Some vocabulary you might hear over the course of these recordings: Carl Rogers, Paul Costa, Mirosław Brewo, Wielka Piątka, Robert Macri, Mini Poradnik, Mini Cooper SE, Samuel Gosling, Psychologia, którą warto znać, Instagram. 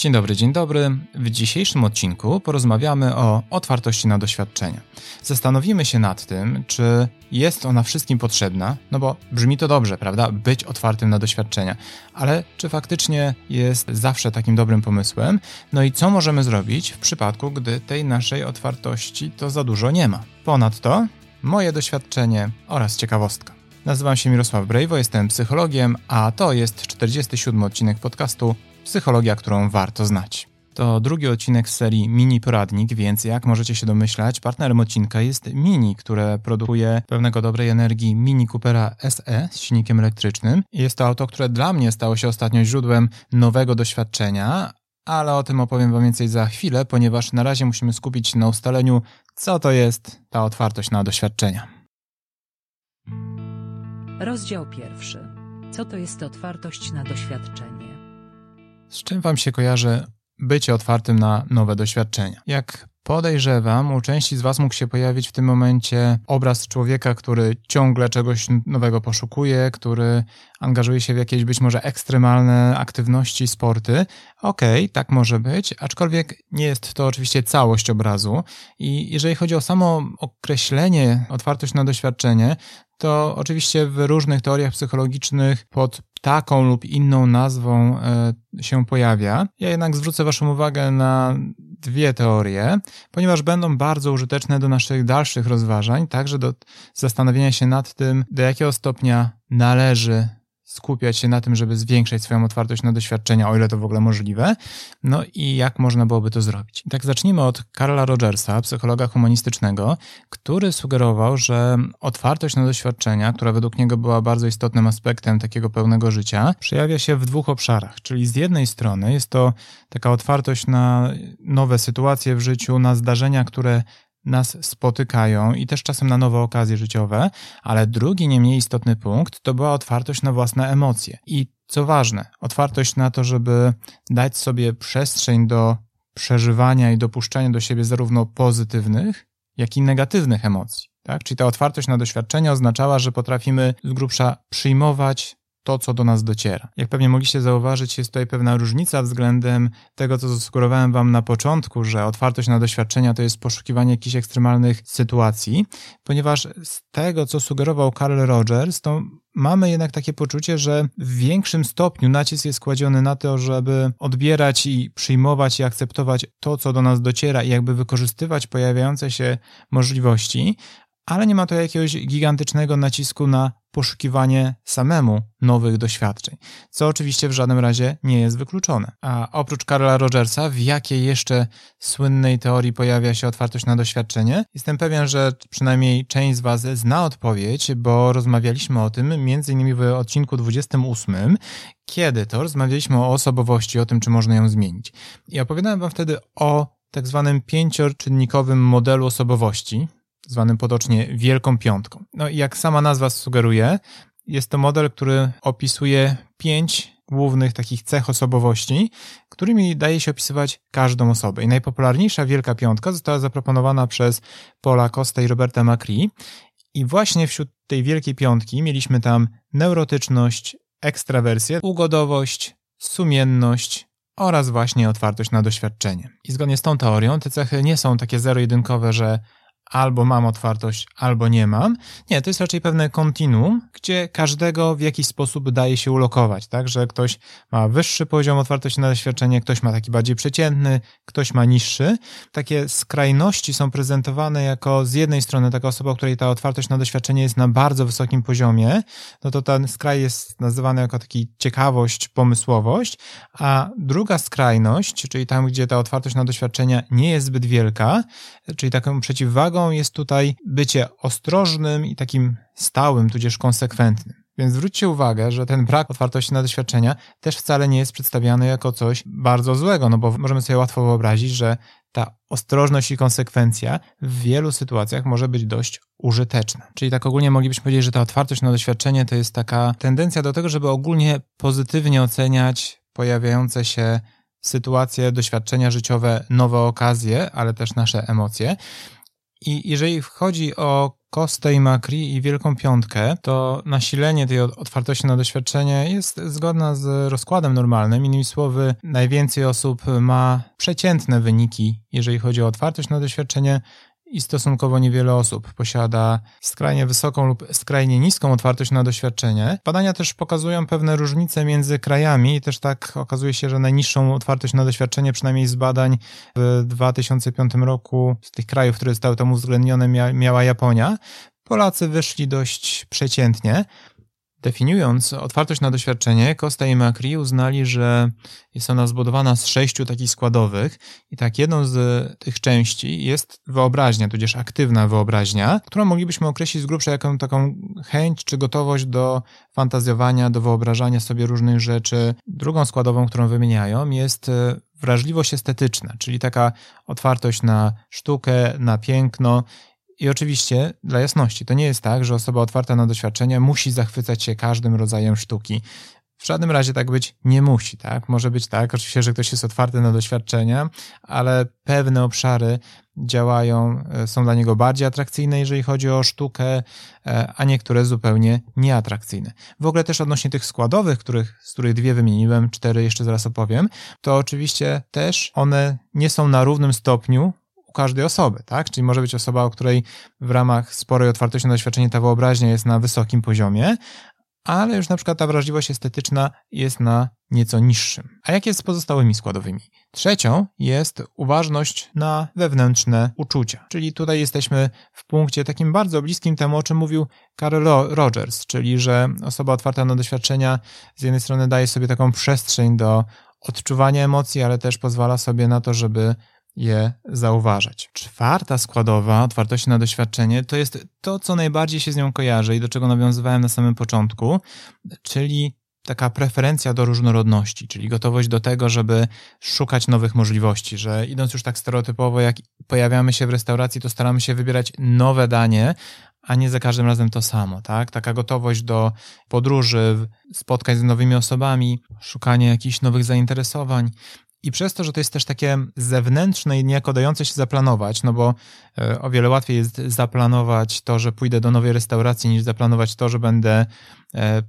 Dzień dobry, dzień dobry. W dzisiejszym odcinku porozmawiamy o otwartości na doświadczenia. Zastanowimy się nad tym, czy jest ona wszystkim potrzebna, no bo brzmi to dobrze, prawda? Być otwartym na doświadczenia, ale czy faktycznie jest zawsze takim dobrym pomysłem? No i co możemy zrobić w przypadku, gdy tej naszej otwartości to za dużo nie ma? Ponadto moje doświadczenie oraz ciekawostka. Nazywam się Mirosław Brewo, jestem psychologiem, a to jest 47 odcinek podcastu Psychologia, którą warto znać. To drugi odcinek z serii Mini Poradnik, więc jak możecie się domyślać, partnerem odcinka jest Mini, które produkuje pewnego dobrej energii Mini Coopera SE z silnikiem elektrycznym. Jest to auto, które dla mnie stało się ostatnio źródłem nowego doświadczenia, ale o tym opowiem wam więcej za chwilę, ponieważ na razie musimy skupić się na ustaleniu, co to jest ta otwartość na doświadczenia. Rozdział pierwszy. Co to jest otwartość na doświadczenie? Z czym wam się kojarzy bycie otwartym na nowe doświadczenia? Jak podejrzewam, u części z was mógł się pojawić w tym momencie obraz człowieka, który ciągle czegoś nowego poszukuje, który angażuje się w jakieś być może ekstremalne aktywności, sporty. Okej, tak może być, aczkolwiek nie jest to oczywiście całość obrazu. I jeżeli chodzi o samo określenie otwartość na doświadczenie, to oczywiście w różnych teoriach psychologicznych pod taką lub inną nazwą się pojawia. Ja jednak zwrócę waszą uwagę na dwie teorie, ponieważ będą bardzo użyteczne do naszych dalszych rozważań, także do zastanowienia się nad tym, do jakiego stopnia należy skupiać się na tym, żeby zwiększać swoją otwartość na doświadczenia, o ile to w ogóle możliwe, no i jak można byłoby to zrobić. I tak zacznijmy od Carla Rogersa, psychologa humanistycznego, który sugerował, że otwartość na doświadczenia, która według niego była bardzo istotnym aspektem takiego pełnego życia, przejawia się w dwóch obszarach, czyli z jednej strony jest to taka otwartość na nowe sytuacje w życiu, na zdarzenia, które nas spotykają i też czasem na nowe okazje życiowe, ale drugi nie mniej istotny punkt to była otwartość na własne emocje. I co ważne, otwartość na to, żeby dać sobie przestrzeń do przeżywania i dopuszczania do siebie zarówno pozytywnych, jak i negatywnych emocji. Tak? Czyli ta otwartość na doświadczenie oznaczała, że potrafimy z grubsza przyjmować to, co do nas dociera. Jak pewnie mogliście zauważyć, jest tutaj pewna różnica względem tego, co zasugerowałem wam na początku, że otwartość na doświadczenia to jest poszukiwanie jakichś ekstremalnych sytuacji, ponieważ z tego, co sugerował Carl Rogers, to mamy jednak takie poczucie, że w większym stopniu nacisk jest kładziony na to, żeby odbierać i przyjmować i akceptować to, co do nas dociera i jakby wykorzystywać pojawiające się możliwości, ale nie ma to jakiegoś gigantycznego nacisku na poszukiwanie samemu nowych doświadczeń, co oczywiście w żadnym razie nie jest wykluczone. A oprócz Carla Rogersa, w jakiej jeszcze słynnej teorii pojawia się otwartość na doświadczenie? Jestem pewien, że przynajmniej część z was zna odpowiedź, bo rozmawialiśmy o tym m.in. w odcinku 28, kiedy to rozmawialiśmy o osobowości, o tym, czy można ją zmienić. I opowiadałem wam wtedy o tak zwanym 5-czynnikowym modelu osobowości, zwanym potocznie Wielką Piątką. No i jak sama nazwa sugeruje, jest to model, który opisuje 5 głównych takich cech osobowości, którymi daje się opisywać każdą osobę. I najpopularniejsza Wielka Piątka została zaproponowana przez Paula Costa i Roberta Macri. I właśnie wśród tej Wielkiej Piątki mieliśmy tam neurotyczność, ekstrawersję, ugodowość, sumienność oraz właśnie otwartość na doświadczenie. I zgodnie z tą teorią te cechy nie są takie zero-jedynkowe, że albo mam otwartość, albo nie mam. Nie, to jest raczej pewne kontinuum, gdzie każdego w jakiś sposób daje się ulokować, tak, że ktoś ma wyższy poziom otwartości na doświadczenie, ktoś ma taki bardziej przeciętny, ktoś ma niższy. Takie skrajności są prezentowane jako z jednej strony taka osoba, której ta otwartość na doświadczenie jest na bardzo wysokim poziomie, no to ten skraj jest nazywany jako taki ciekawość, pomysłowość, a druga skrajność, czyli tam, gdzie ta otwartość na doświadczenia nie jest zbyt wielka, czyli taką przeciwwagą jest tutaj bycie ostrożnym i takim stałym, tudzież konsekwentnym. Więc zwróćcie uwagę, że ten brak otwartości na doświadczenia też wcale nie jest przedstawiany jako coś bardzo złego, no bo możemy sobie łatwo wyobrazić, że ta ostrożność i konsekwencja w wielu sytuacjach może być dość użyteczna. Czyli tak ogólnie moglibyśmy powiedzieć, że ta otwartość na doświadczenie to jest taka tendencja do tego, żeby ogólnie pozytywnie oceniać pojawiające się sytuacje, doświadczenia życiowe, nowe okazje, ale też nasze emocje. I jeżeli chodzi o Costę i Macri i Wielką Piątkę, to nasilenie tej otwartości na doświadczenie jest zgodne z rozkładem normalnym. Innymi słowy, najwięcej osób ma przeciętne wyniki, jeżeli chodzi o otwartość na doświadczenie, i stosunkowo niewiele osób posiada skrajnie wysoką lub skrajnie niską otwartość na doświadczenie. Badania też pokazują pewne różnice między krajami i też tak okazuje się, że najniższą otwartość na doświadczenie, przynajmniej z badań w 2005 roku, z tych krajów, które zostały tam uwzględnione, miała Japonia. Polacy wyszli dość przeciętnie. Definiując otwartość na doświadczenie, Costa i Macri uznali, że jest ona zbudowana z 6 takich składowych i tak jedną z tych części jest wyobraźnia, tudzież aktywna wyobraźnia, którą moglibyśmy określić z grubsza jako taką chęć czy gotowość do fantazjowania, do wyobrażania sobie różnych rzeczy. Drugą składową, którą wymieniają, jest wrażliwość estetyczna, czyli taka otwartość na sztukę, na piękno. I oczywiście, dla jasności, to nie jest tak, że osoba otwarta na doświadczenia musi zachwycać się każdym rodzajem sztuki. W żadnym razie tak być nie musi, tak? Może być tak, oczywiście, że ktoś jest otwarty na doświadczenia, ale pewne obszary działają, są dla niego bardziej atrakcyjne, jeżeli chodzi o sztukę, a niektóre zupełnie nieatrakcyjne. W ogóle też odnośnie tych składowych, z których 2 wymieniłem, 4 jeszcze zaraz opowiem, to oczywiście też one nie są na równym stopniu każdej osoby, tak? Czyli może być osoba, o której w ramach sporej otwartości na doświadczenie ta wyobraźnia jest na wysokim poziomie, ale już na przykład ta wrażliwość estetyczna jest na nieco niższym. A jak jest z pozostałymi składowymi? 3. jest uważność na wewnętrzne uczucia. Czyli tutaj jesteśmy w punkcie takim bardzo bliskim temu, o czym mówił Carl Rogers, czyli że osoba otwarta na doświadczenia z jednej strony daje sobie taką przestrzeń do odczuwania emocji, ale też pozwala sobie na to, żeby je zauważać. 4. składowa otwartości na doświadczenie to jest to, co najbardziej się z nią kojarzy i do czego nawiązywałem na samym początku, czyli taka preferencja do różnorodności, czyli gotowość do tego, żeby szukać nowych możliwości, że idąc już tak stereotypowo, jak pojawiamy się w restauracji, to staramy się wybierać nowe danie, a nie za każdym razem to samo, tak? Taka gotowość do podróży, spotkań z nowymi osobami, szukanie jakichś nowych zainteresowań. I przez to, że to jest też takie zewnętrzne i niejako dające się zaplanować, no bo o wiele łatwiej jest zaplanować to, że pójdę do nowej restauracji, niż zaplanować to, że będę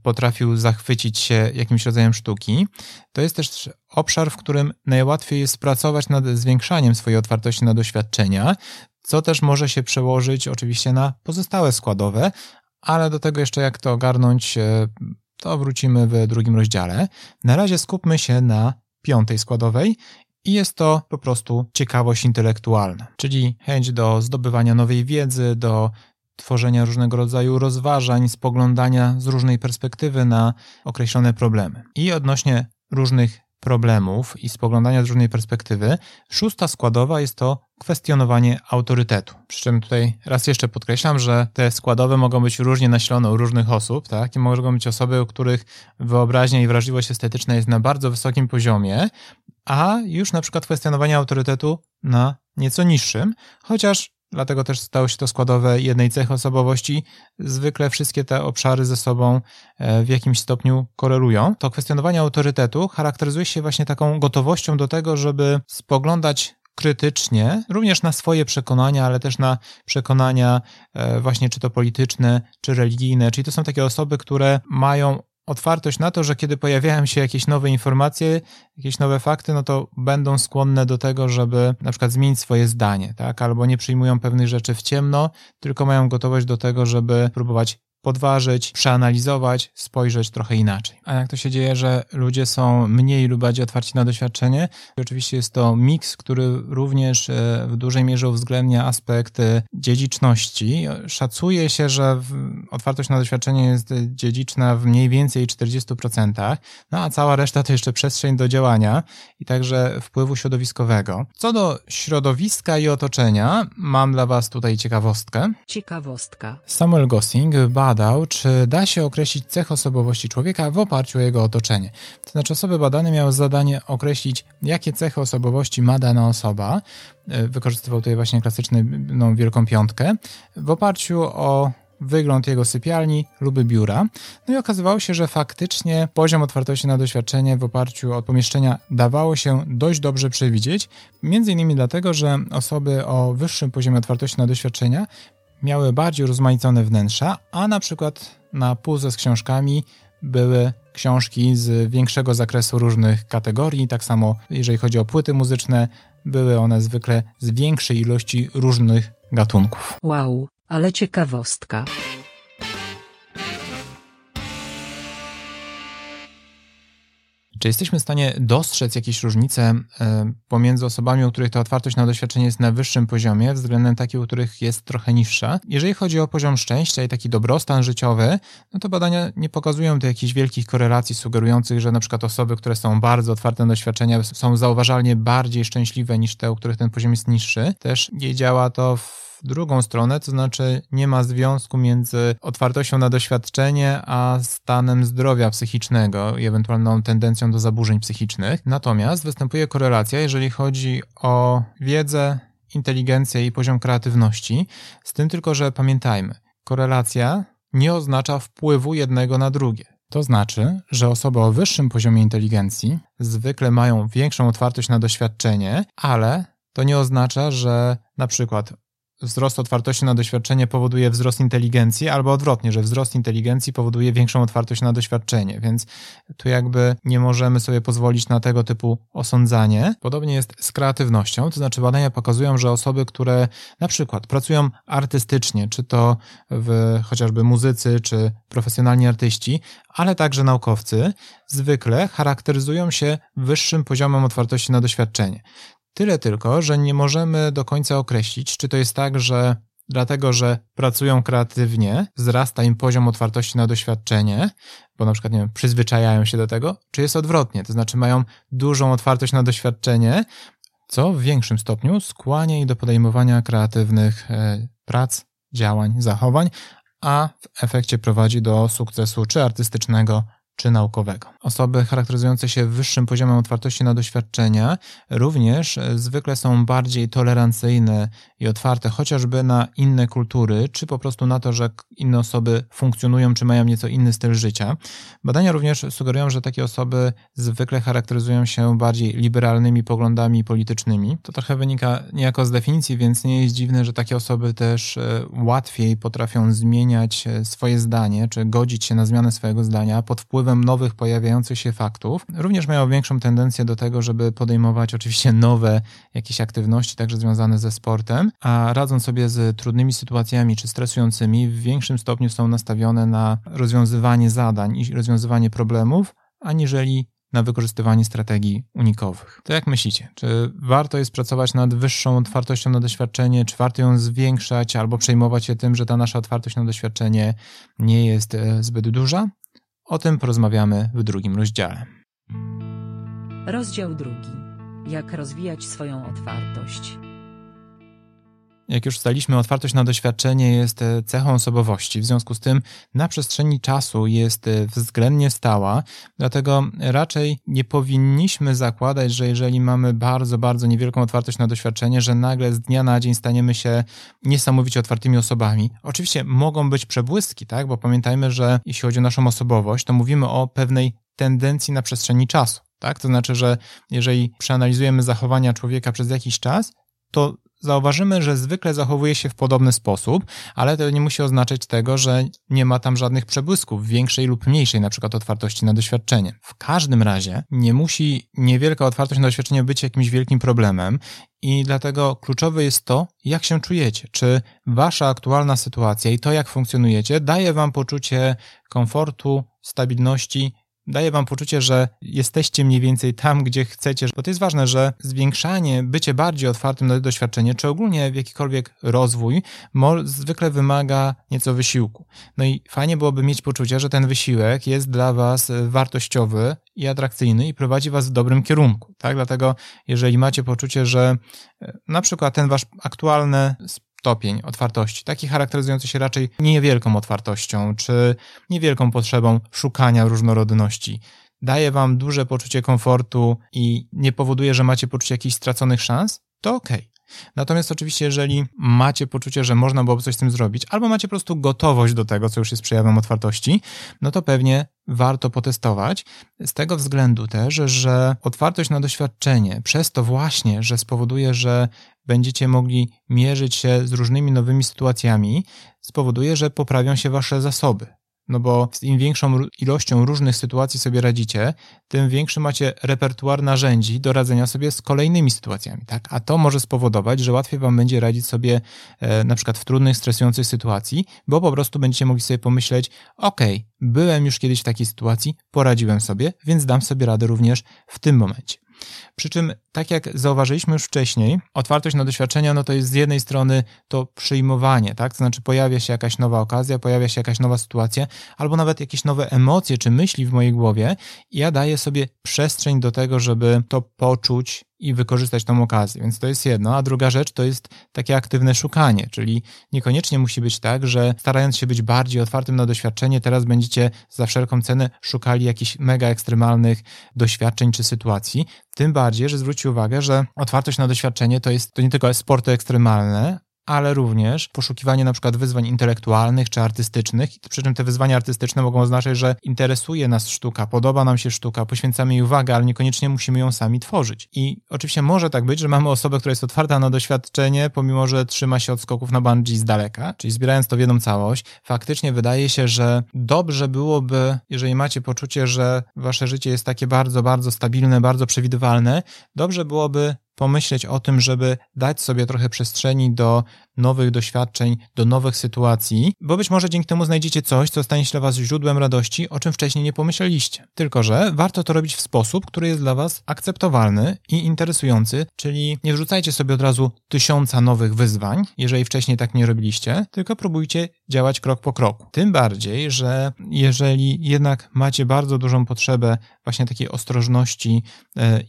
potrafił zachwycić się jakimś rodzajem sztuki. To jest też obszar, w którym najłatwiej jest pracować nad zwiększaniem swojej otwartości na doświadczenia, co też może się przełożyć oczywiście na pozostałe składowe, ale do tego jeszcze jak to ogarnąć, to wrócimy w drugim rozdziale. Na razie skupmy się na 5. składowej i jest to po prostu ciekawość intelektualna, czyli chęć do zdobywania nowej wiedzy, do tworzenia różnego rodzaju rozważań, spoglądania z różnej perspektywy na określone problemy. I odnośnie różnych problemów i spoglądania z różnej perspektywy, 6. składowa jest to kwestionowanie autorytetu. Przy czym tutaj raz jeszcze podkreślam, że te składowe mogą być różnie nasilone u różnych osób, tak? I mogą być osoby, u których wyobraźnia i wrażliwość estetyczna jest na bardzo wysokim poziomie, a już na przykład kwestionowanie autorytetu na nieco niższym, chociaż dlatego też stało się to składowe jednej cechy osobowości. Zwykle wszystkie te obszary ze sobą w jakimś stopniu korelują. To kwestionowanie autorytetu charakteryzuje się właśnie taką gotowością do tego, żeby spoglądać krytycznie, również na swoje przekonania, ale też na przekonania właśnie czy to polityczne, czy religijne. Czyli to są takie osoby, które mają otwartość na to, że kiedy pojawiają się jakieś nowe informacje, jakieś nowe fakty, no to będą skłonne do tego, żeby na przykład zmienić swoje zdanie, tak? Albo nie przyjmują pewnych rzeczy w ciemno, tylko mają gotowość do tego, żeby próbować podważyć, przeanalizować, spojrzeć trochę inaczej. A jak to się dzieje, że ludzie są mniej lub bardziej otwarci na doświadczenie? Oczywiście jest to miks, który również w dużej mierze uwzględnia aspekt dziedziczności. Szacuje się, że otwartość na doświadczenie jest dziedziczna w mniej więcej 40%, no a cała reszta to jeszcze przestrzeń do działania i także wpływu środowiskowego. Co do środowiska i otoczenia, mam dla Was tutaj ciekawostkę. Ciekawostka. Samuel Gosling badał, czy da się określić cech osobowości człowieka w oparciu o jego otoczenie. To znaczy osoby badane miały zadanie określić, jakie cechy osobowości ma dana osoba. Wykorzystywał tutaj właśnie klasyczną Wielką Piątkę. W oparciu o wygląd jego sypialni lub biura. No i okazywało się, że faktycznie poziom otwartości na doświadczenie w oparciu o pomieszczenia dawało się dość dobrze przewidzieć, między innymi dlatego, że osoby o wyższym poziomie otwartości na doświadczenia miały bardziej rozmaicone wnętrza, a na przykład na półce z książkami były książki z większego zakresu różnych kategorii, tak samo jeżeli chodzi o płyty muzyczne, były one zwykle z większej ilości różnych gatunków. Wow, ale ciekawostka. Czy jesteśmy w stanie dostrzec jakieś różnice pomiędzy osobami, u których ta otwartość na doświadczenie jest na wyższym poziomie, względem takich, u których jest trochę niższa? Jeżeli chodzi o poziom szczęścia i taki dobrostan życiowy, no to badania nie pokazują tu jakichś wielkich korelacji sugerujących, że na przykład osoby, które są bardzo otwarte na doświadczenia, są zauważalnie bardziej szczęśliwe niż te, u których ten poziom jest niższy. Też nie działa to w drugą stronę, to znaczy nie ma związku między otwartością na doświadczenie a stanem zdrowia psychicznego i ewentualną tendencją do zaburzeń psychicznych. Natomiast występuje korelacja, jeżeli chodzi o wiedzę, inteligencję i poziom kreatywności, z tym tylko, że pamiętajmy, korelacja nie oznacza wpływu jednego na drugie. To znaczy, że osoby o wyższym poziomie inteligencji zwykle mają większą otwartość na doświadczenie, ale to nie oznacza, że na przykład wzrost otwartości na doświadczenie powoduje wzrost inteligencji, albo odwrotnie, że wzrost inteligencji powoduje większą otwartość na doświadczenie, więc tu jakby nie możemy sobie pozwolić na tego typu osądzanie. Podobnie jest z kreatywnością, to znaczy badania pokazują, że osoby, które na przykład pracują artystycznie, czy to chociażby muzycy, czy profesjonalni artyści, ale także naukowcy, zwykle charakteryzują się wyższym poziomem otwartości na doświadczenie. Tyle tylko, że nie możemy do końca określić, czy to jest tak, że dlatego, że pracują kreatywnie, wzrasta im poziom otwartości na doświadczenie, bo na przykład, nie wiem, przyzwyczajają się do tego, czy jest odwrotnie, to znaczy mają dużą otwartość na doświadczenie, co w większym stopniu skłania ich do podejmowania kreatywnych prac, działań, zachowań, a w efekcie prowadzi do sukcesu czy artystycznego, czy naukowego. Osoby charakteryzujące się wyższym poziomem otwartości na doświadczenia również zwykle są bardziej tolerancyjne i otwarte chociażby na inne kultury, czy po prostu na to, że inne osoby funkcjonują, czy mają nieco inny styl życia. Badania również sugerują, że takie osoby zwykle charakteryzują się bardziej liberalnymi poglądami politycznymi. To trochę wynika niejako z definicji, więc nie jest dziwne, że takie osoby też łatwiej potrafią zmieniać swoje zdanie, czy godzić się na zmianę swojego zdania pod wpływem nowych pojawiających się faktów. Również mają większą tendencję do tego, żeby podejmować oczywiście nowe jakieś aktywności, także związane ze sportem, a radząc sobie z trudnymi sytuacjami czy stresującymi, w większym stopniu są nastawione na rozwiązywanie zadań i rozwiązywanie problemów, aniżeli na wykorzystywanie strategii unikowych. To jak myślicie? Czy warto jest pracować nad wyższą otwartością na doświadczenie? Czy warto ją zwiększać albo przejmować się tym, że ta nasza otwartość na doświadczenie nie jest zbyt duża? O tym porozmawiamy w drugim rozdziale. Rozdział 2. Jak rozwijać swoją otwartość? Jak już ustaliliśmy, otwartość na doświadczenie jest cechą osobowości. W związku z tym na przestrzeni czasu jest względnie stała, dlatego raczej nie powinniśmy zakładać, że jeżeli mamy bardzo, bardzo niewielką otwartość na doświadczenie, że nagle z dnia na dzień staniemy się niesamowicie otwartymi osobami. Oczywiście mogą być przebłyski, tak? Bo pamiętajmy, że jeśli chodzi o naszą osobowość, to mówimy o pewnej tendencji na przestrzeni czasu, tak? To znaczy, że jeżeli przeanalizujemy zachowania człowieka przez jakiś czas, to zauważymy, że zwykle zachowuje się w podobny sposób, ale to nie musi oznaczać tego, że nie ma tam żadnych przebłysków, większej lub mniejszej na przykład otwartości na doświadczenie. W każdym razie nie musi niewielka otwartość na doświadczenie być jakimś wielkim problemem i dlatego kluczowe jest to, jak się czujecie, czy wasza aktualna sytuacja i to, jak funkcjonujecie, daje wam poczucie komfortu, stabilności, daje wam poczucie, że jesteście mniej więcej tam, gdzie chcecie. Bo to jest ważne, że zwiększanie, bycie bardziej otwartym na doświadczenie, czy ogólnie jakikolwiek rozwój, zwykle wymaga nieco wysiłku. No i fajnie byłoby mieć poczucie, że ten wysiłek jest dla was wartościowy i atrakcyjny i prowadzi was w dobrym kierunku, tak? Dlatego jeżeli macie poczucie, że na przykład ten wasz aktualny stopień otwartości, taki charakteryzujący się raczej niewielką otwartością czy niewielką potrzebą szukania różnorodności, daje wam duże poczucie komfortu i nie powoduje, że macie poczucie jakichś straconych szans, to okej. Natomiast oczywiście, jeżeli macie poczucie, że można byłoby coś z tym zrobić, albo macie po prostu gotowość do tego, co już jest przejawem otwartości, no to pewnie warto potestować. Z tego względu też, że otwartość na doświadczenie, przez to właśnie, że spowoduje, że będziecie mogli mierzyć się z różnymi nowymi sytuacjami, spowoduje, że poprawią się wasze zasoby. No bo z im większą ilością różnych sytuacji sobie radzicie, tym większy macie repertuar narzędzi do radzenia sobie z kolejnymi sytuacjami, tak? A to może spowodować, że łatwiej wam będzie radzić sobie na przykład w trudnych, stresujących sytuacji, bo po prostu będziecie mogli sobie pomyśleć, okej, byłem już kiedyś w takiej sytuacji, poradziłem sobie, więc dam sobie radę również w tym momencie. Przy czym, tak jak zauważyliśmy już wcześniej, otwartość na doświadczenia, no to jest z jednej strony to przyjmowanie, tak? To znaczy pojawia się jakaś nowa okazja, pojawia się jakaś nowa sytuacja, albo nawet jakieś nowe emocje czy myśli w mojej głowie i ja daję sobie przestrzeń do tego, żeby to poczuć i wykorzystać tą okazję, więc to jest jedno, a druga rzecz to jest takie aktywne szukanie, czyli niekoniecznie musi być tak, że starając się być bardziej otwartym na doświadczenie, teraz będziecie za wszelką cenę szukali jakichś mega ekstremalnych doświadczeń czy sytuacji, tym bardziej, że zwróćcie uwagę, że otwartość na doświadczenie to nie tylko sporty ekstremalne, ale również poszukiwanie na przykład wyzwań intelektualnych czy artystycznych, przy czym te wyzwania artystyczne mogą oznaczać, że interesuje nas sztuka, podoba nam się sztuka, poświęcamy jej uwagę, ale niekoniecznie musimy ją sami tworzyć. I oczywiście może tak być, że mamy osobę, która jest otwarta na doświadczenie, pomimo że trzyma się od skoków na bungee z daleka, czyli zbierając to w jedną całość, faktycznie wydaje się, że dobrze byłoby, jeżeli macie poczucie, że wasze życie jest takie bardzo, bardzo stabilne, bardzo przewidywalne, dobrze byłoby pomyśleć o tym, żeby dać sobie trochę przestrzeni do nowych doświadczeń, do nowych sytuacji, bo być może dzięki temu znajdziecie coś, co stanie się dla was źródłem radości, o czym wcześniej nie pomyśleliście. Tylko że warto to robić w sposób, który jest dla was akceptowalny i interesujący, czyli nie wrzucajcie sobie od razu 1000 nowych wyzwań, jeżeli wcześniej tak nie robiliście, tylko próbujcie działać krok po kroku. Tym bardziej, że jeżeli jednak macie bardzo dużą potrzebę właśnie takiej ostrożności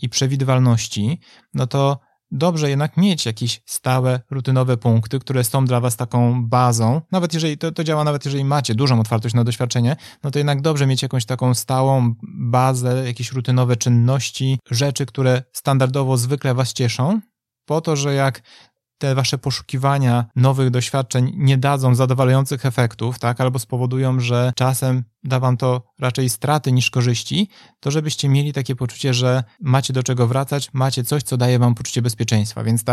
i przewidywalności, no to dobrze jednak mieć jakieś stałe, rutynowe punkty, które są dla was taką bazą, nawet jeżeli to działa, nawet jeżeli macie dużą otwartość na doświadczenie, no to jednak dobrze mieć jakąś taką stałą bazę, jakieś rutynowe czynności, rzeczy, które standardowo zwykle was cieszą, po to, że jak te wasze poszukiwania nowych doświadczeń nie dadzą zadowalających efektów, tak, albo spowodują, że czasem da wam to raczej straty niż korzyści, to żebyście mieli takie poczucie, że macie do czego wracać, macie coś, co daje wam poczucie bezpieczeństwa, więc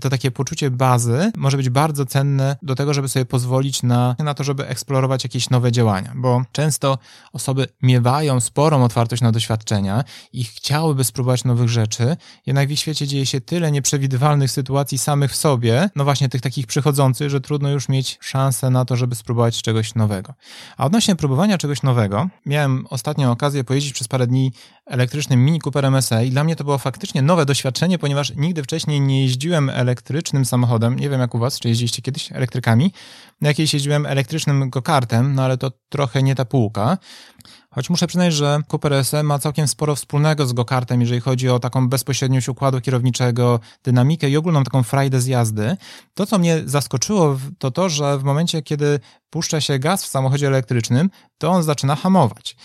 to takie poczucie bazy może być bardzo cenne do tego, żeby sobie pozwolić na to, żeby eksplorować jakieś nowe działania, bo często osoby miewają sporą otwartość na doświadczenia i chciałyby spróbować nowych rzeczy, jednak w świecie dzieje się tyle nieprzewidywalnych sytuacji samych w sobie, no właśnie tych takich przychodzących, że trudno już mieć szansę na to, żeby spróbować czegoś nowego. A odnośnie próbowania czegoś nowego. Miałem ostatnią okazję pojeździć przez parę dni elektrycznym Mini Cooperem SE i dla mnie to było faktycznie nowe doświadczenie, ponieważ nigdy wcześniej nie jeździłem elektrycznym samochodem. Nie wiem jak u was, czy jeździliście kiedyś elektrykami. Jakieś jeździłem elektrycznym go-kartem, no ale to trochę nie ta półka. Choć muszę przyznać, że Cooper SE ma całkiem sporo wspólnego z go-kartem, jeżeli chodzi o taką bezpośredniość układu kierowniczego, dynamikę i ogólną taką frajdę z jazdy. To, co mnie zaskoczyło, to to, że w momencie, kiedy puszcza się gaz w samochodzie elektrycznym, to on zaczyna hamować.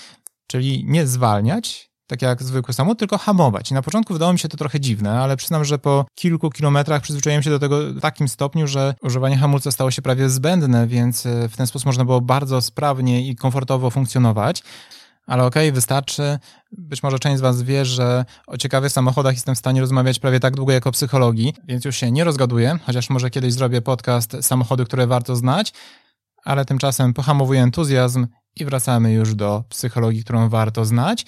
Czyli nie zwalniać, tak jak zwykły samochód, tylko hamować. I na początku wydało mi się to trochę dziwne, ale przyznam, że po kilku kilometrach przyzwyczaiłem się do tego w takim stopniu, że używanie hamulca stało się prawie zbędne, więc w ten sposób można było bardzo sprawnie i komfortowo funkcjonować. Ale okej, wystarczy. Być może część z was wie, że o ciekawych samochodach jestem w stanie rozmawiać prawie tak długo jak o psychologii, więc już się nie rozgaduję, chociaż może kiedyś zrobię podcast Samochody, które warto znać, ale tymczasem pohamowuję entuzjazm i wracamy już do psychologii, którą warto znać.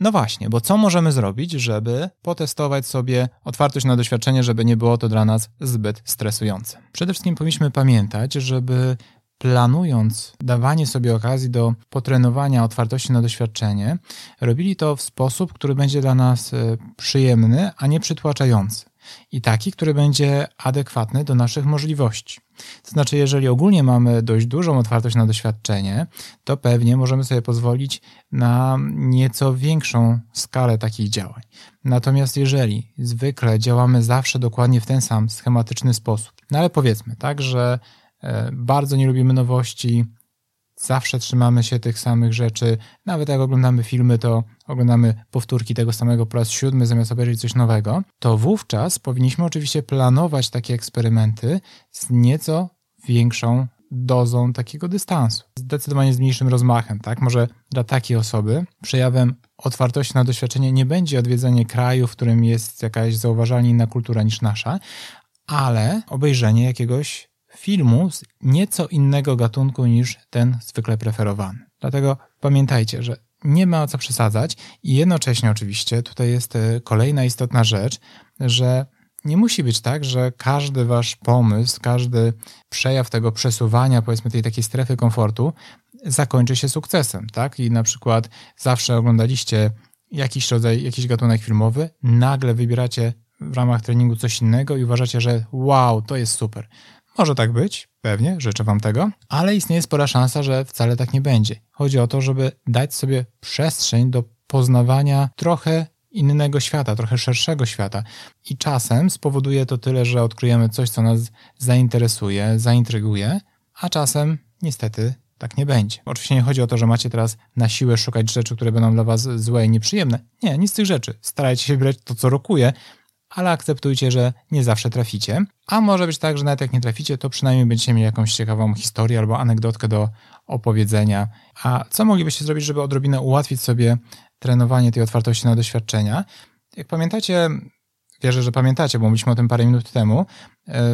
No właśnie, bo co możemy zrobić, żeby potestować sobie otwartość na doświadczenie, żeby nie było to dla nas zbyt stresujące? Przede wszystkim powinniśmy pamiętać, żeby planując dawanie sobie okazji do potrenowania otwartości na doświadczenie, robili to w sposób, który będzie dla nas przyjemny, a nie przytłaczający. I taki, który będzie adekwatny do naszych możliwości. To znaczy, jeżeli ogólnie mamy dość dużą otwartość na doświadczenie, to pewnie możemy sobie pozwolić na nieco większą skalę takich działań. Natomiast jeżeli zwykle działamy zawsze dokładnie w ten sam schematyczny sposób, no ale powiedzmy tak, że bardzo nie lubimy nowości, Zawsze trzymamy się tych samych rzeczy. Nawet jak oglądamy filmy, to oglądamy powtórki tego samego po raz 7 zamiast obejrzeć coś nowego. To wówczas powinniśmy oczywiście planować takie eksperymenty z nieco większą dozą takiego dystansu. Zdecydowanie z mniejszym rozmachem, tak? Może dla takiej osoby przejawem otwartości na doświadczenie nie będzie odwiedzenie kraju, w którym jest jakaś zauważalnie inna kultura niż nasza, ale obejrzenie jakiegoś filmu z nieco innego gatunku niż ten zwykle preferowany. Dlatego pamiętajcie, że nie ma o co przesadzać i jednocześnie oczywiście tutaj jest kolejna istotna rzecz, że nie musi być tak, że każdy wasz pomysł, każdy przejaw tego przesuwania, powiedzmy tej takiej strefy komfortu zakończy się sukcesem, tak? I na przykład zawsze oglądaliście jakiś rodzaj, jakiś gatunek filmowy, nagle wybieracie w ramach treningu coś innego i uważacie, że wow, to jest super. Może tak być, pewnie, życzę wam tego, ale istnieje spora szansa, że wcale tak nie będzie. Chodzi o to, żeby dać sobie przestrzeń do poznawania trochę innego świata, trochę szerszego świata. I czasem spowoduje to tyle, że odkryjemy coś, co nas zainteresuje, zaintryguje, a czasem niestety tak nie będzie. Oczywiście nie chodzi o to, że macie teraz na siłę szukać rzeczy, które będą dla was złe i nieprzyjemne. Nie, nic z tych rzeczy. Starajcie się brać to, co rokuje, ale akceptujcie, że nie zawsze traficie. A może być tak, że nawet jak nie traficie, to przynajmniej będziecie mieli jakąś ciekawą historię albo anegdotkę do opowiedzenia. A co moglibyście zrobić, żeby odrobinę ułatwić sobie trenowanie tej otwartości na doświadczenia? Jak pamiętacie, wierzę, że pamiętacie, bo mówiliśmy o tym parę minut temu,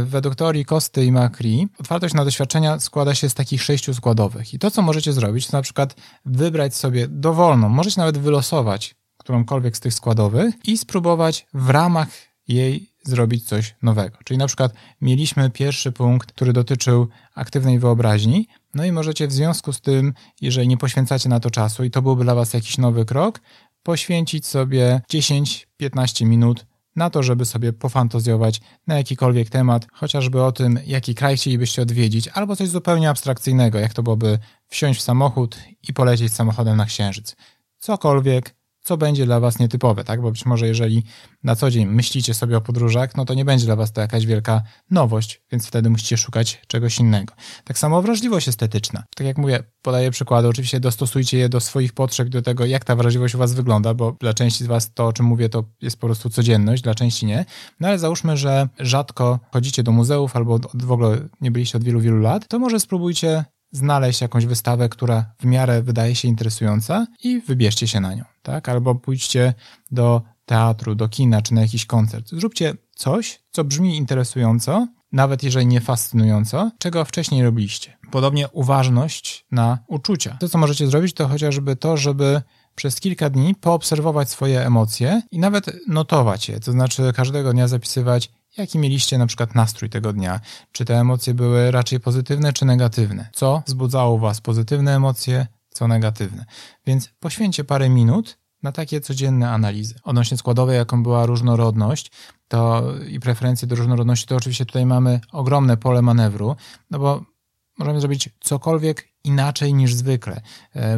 według teorii Costy i Macri otwartość na doświadczenia składa się z takich 6 składowych. I to, co możecie zrobić, to na przykład wybrać sobie dowolną, możecie nawet wylosować którąkolwiek z tych składowych i spróbować w ramach jej zrobić coś nowego. Czyli na przykład mieliśmy pierwszy punkt, który dotyczył aktywnej wyobraźni, no i możecie w związku z tym, jeżeli nie poświęcacie na to czasu i to byłby dla was jakiś nowy krok, poświęcić sobie 10-15 minut na to, żeby sobie pofantazjować na jakikolwiek temat, chociażby o tym, jaki kraj chcielibyście odwiedzić, albo coś zupełnie abstrakcyjnego, jak to byłoby wsiąść w samochód i polecieć samochodem na Księżyc. Cokolwiek, co będzie dla was nietypowe, tak? Bo być może jeżeli na co dzień myślicie sobie o podróżach, no to nie będzie dla was to jakaś wielka nowość, więc wtedy musicie szukać czegoś innego. Tak samo wrażliwość estetyczna. Tak jak mówię, podaję przykłady, oczywiście dostosujcie je do swoich potrzeb, do tego, jak ta wrażliwość u was wygląda, bo dla części z was to, o czym mówię, to jest po prostu codzienność, dla części nie. No ale załóżmy, że rzadko chodzicie do muzeów albo w ogóle nie byliście od wielu, wielu lat, to może spróbujcie znaleźć jakąś wystawę, która w miarę wydaje się interesująca i wybierzcie się na nią, tak? Albo pójdźcie do teatru, do kina, czy na jakiś koncert. Zróbcie coś, co brzmi interesująco, nawet jeżeli nie fascynująco, czego wcześniej robiliście. Podobnie uważność na uczucia. To, co możecie zrobić, to chociażby to, żeby przez kilka dni poobserwować swoje emocje i nawet notować je, to znaczy każdego dnia zapisywać, jaki mieliście na przykład nastrój tego dnia? Czy te emocje były raczej pozytywne czy negatywne? Co wzbudzało was pozytywne emocje, co negatywne? Więc poświęćcie parę minut na takie codzienne analizy. Odnośnie składowej, jaką była różnorodność to i preferencje do różnorodności, to oczywiście tutaj mamy ogromne pole manewru, no bo możemy zrobić cokolwiek inaczej niż zwykle.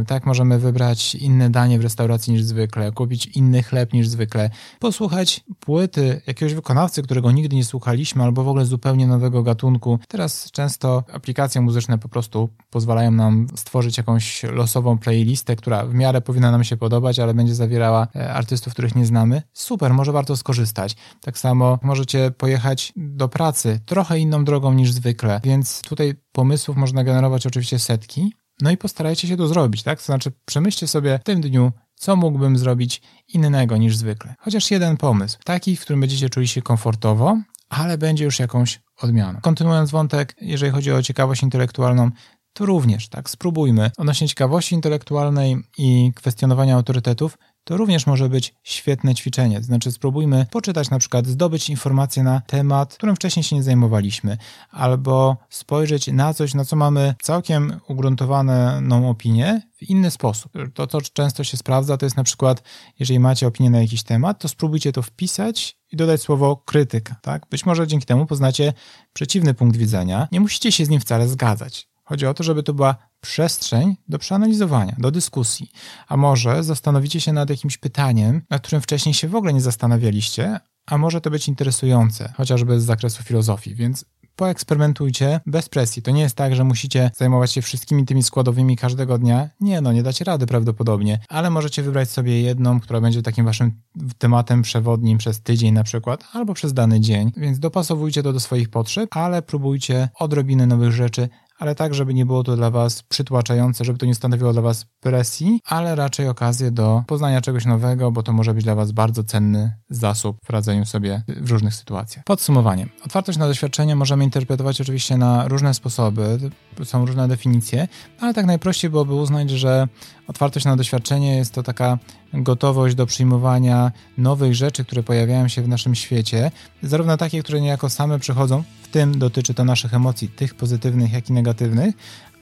Tak, możemy wybrać inne danie w restauracji niż zwykle, kupić inny chleb niż zwykle, posłuchać płyty jakiegoś wykonawcy, którego nigdy nie słuchaliśmy, albo w ogóle zupełnie nowego gatunku. Teraz często aplikacje muzyczne po prostu pozwalają nam stworzyć jakąś losową playlistę, która w miarę powinna nam się podobać, ale będzie zawierała artystów, których nie znamy. Super, może warto skorzystać. Tak samo możecie pojechać do pracy trochę inną drogą niż zwykle, więc tutaj pomysłów można generować oczywiście setki. No i postarajcie się to zrobić, tak? To znaczy przemyślcie sobie w tym dniu, co mógłbym zrobić innego niż zwykle. Chociaż jeden pomysł, taki, w którym będziecie czuli się komfortowo, ale będzie już jakąś odmianą. Kontynuując wątek, jeżeli chodzi o ciekawość intelektualną, to również, tak? Spróbujmy. Odnośnie ciekawości intelektualnej i kwestionowania autorytetów, to również może być świetne ćwiczenie. To znaczy spróbujmy poczytać na przykład, zdobyć informacje na temat, którym wcześniej się nie zajmowaliśmy, albo spojrzeć na coś, na co mamy całkiem ugruntowaną opinię w inny sposób. To, co często się sprawdza, to jest na przykład, jeżeli macie opinię na jakiś temat, to spróbujcie to wpisać i dodać słowo krytyka, tak? Być może dzięki temu poznacie przeciwny punkt widzenia. Nie musicie się z nim wcale zgadzać. Chodzi o to, żeby to była przestrzeń do przeanalizowania, do dyskusji. A może zastanowicie się nad jakimś pytaniem, nad którym wcześniej się w ogóle nie zastanawialiście, a może to być interesujące, chociażby z zakresu filozofii, więc poeksperymentujcie bez presji. To nie jest tak, że musicie zajmować się wszystkimi tymi składowymi każdego dnia. Nie, nie dacie rady prawdopodobnie, ale możecie wybrać sobie jedną, która będzie takim waszym tematem przewodnim przez tydzień na przykład, albo przez dany dzień, więc dopasowujcie to do swoich potrzeb, ale próbujcie odrobiny nowych rzeczy, ale tak, żeby nie było to dla was przytłaczające, żeby to nie stanowiło dla was presji, ale raczej okazję do poznania czegoś nowego, bo to może być dla was bardzo cenny zasób w radzeniu sobie w różnych sytuacjach. Podsumowanie. Otwartość na doświadczenie możemy interpretować oczywiście na różne sposoby, są różne definicje, ale tak najprościej byłoby uznać, że otwartość na doświadczenie jest to taka gotowość do przyjmowania nowych rzeczy, które pojawiają się w naszym świecie, zarówno takie, które niejako same przychodzą, w tym dotyczy to naszych emocji, tych pozytywnych, jak i negatywnych,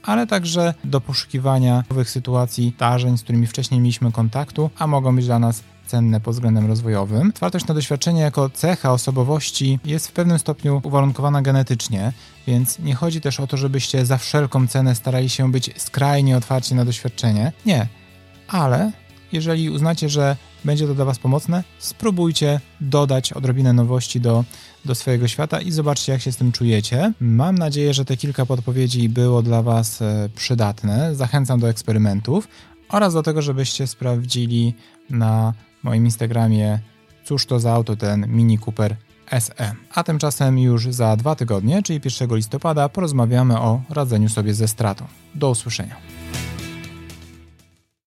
ale także do poszukiwania nowych sytuacji, zdarzeń, z którymi wcześniej mieliśmy kontaktu, a mogą być dla nas cenne pod względem rozwojowym. Otwartość na doświadczenie jako cecha osobowości jest w pewnym stopniu uwarunkowana genetycznie, więc nie chodzi też o to, żebyście za wszelką cenę starali się być skrajnie otwarci na doświadczenie. Nie, ale jeżeli uznacie, że będzie to dla was pomocne, spróbujcie dodać odrobinę nowości do swojego świata i zobaczcie, jak się z tym czujecie. Mam nadzieję, że te kilka podpowiedzi było dla was przydatne. Zachęcam do eksperymentów oraz do tego, żebyście sprawdzili na moim Instagramie, cóż to za auto ten Mini Cooper SE. A tymczasem już za 2 tygodnie, czyli 1 listopada, porozmawiamy o radzeniu sobie ze stratą. Do usłyszenia.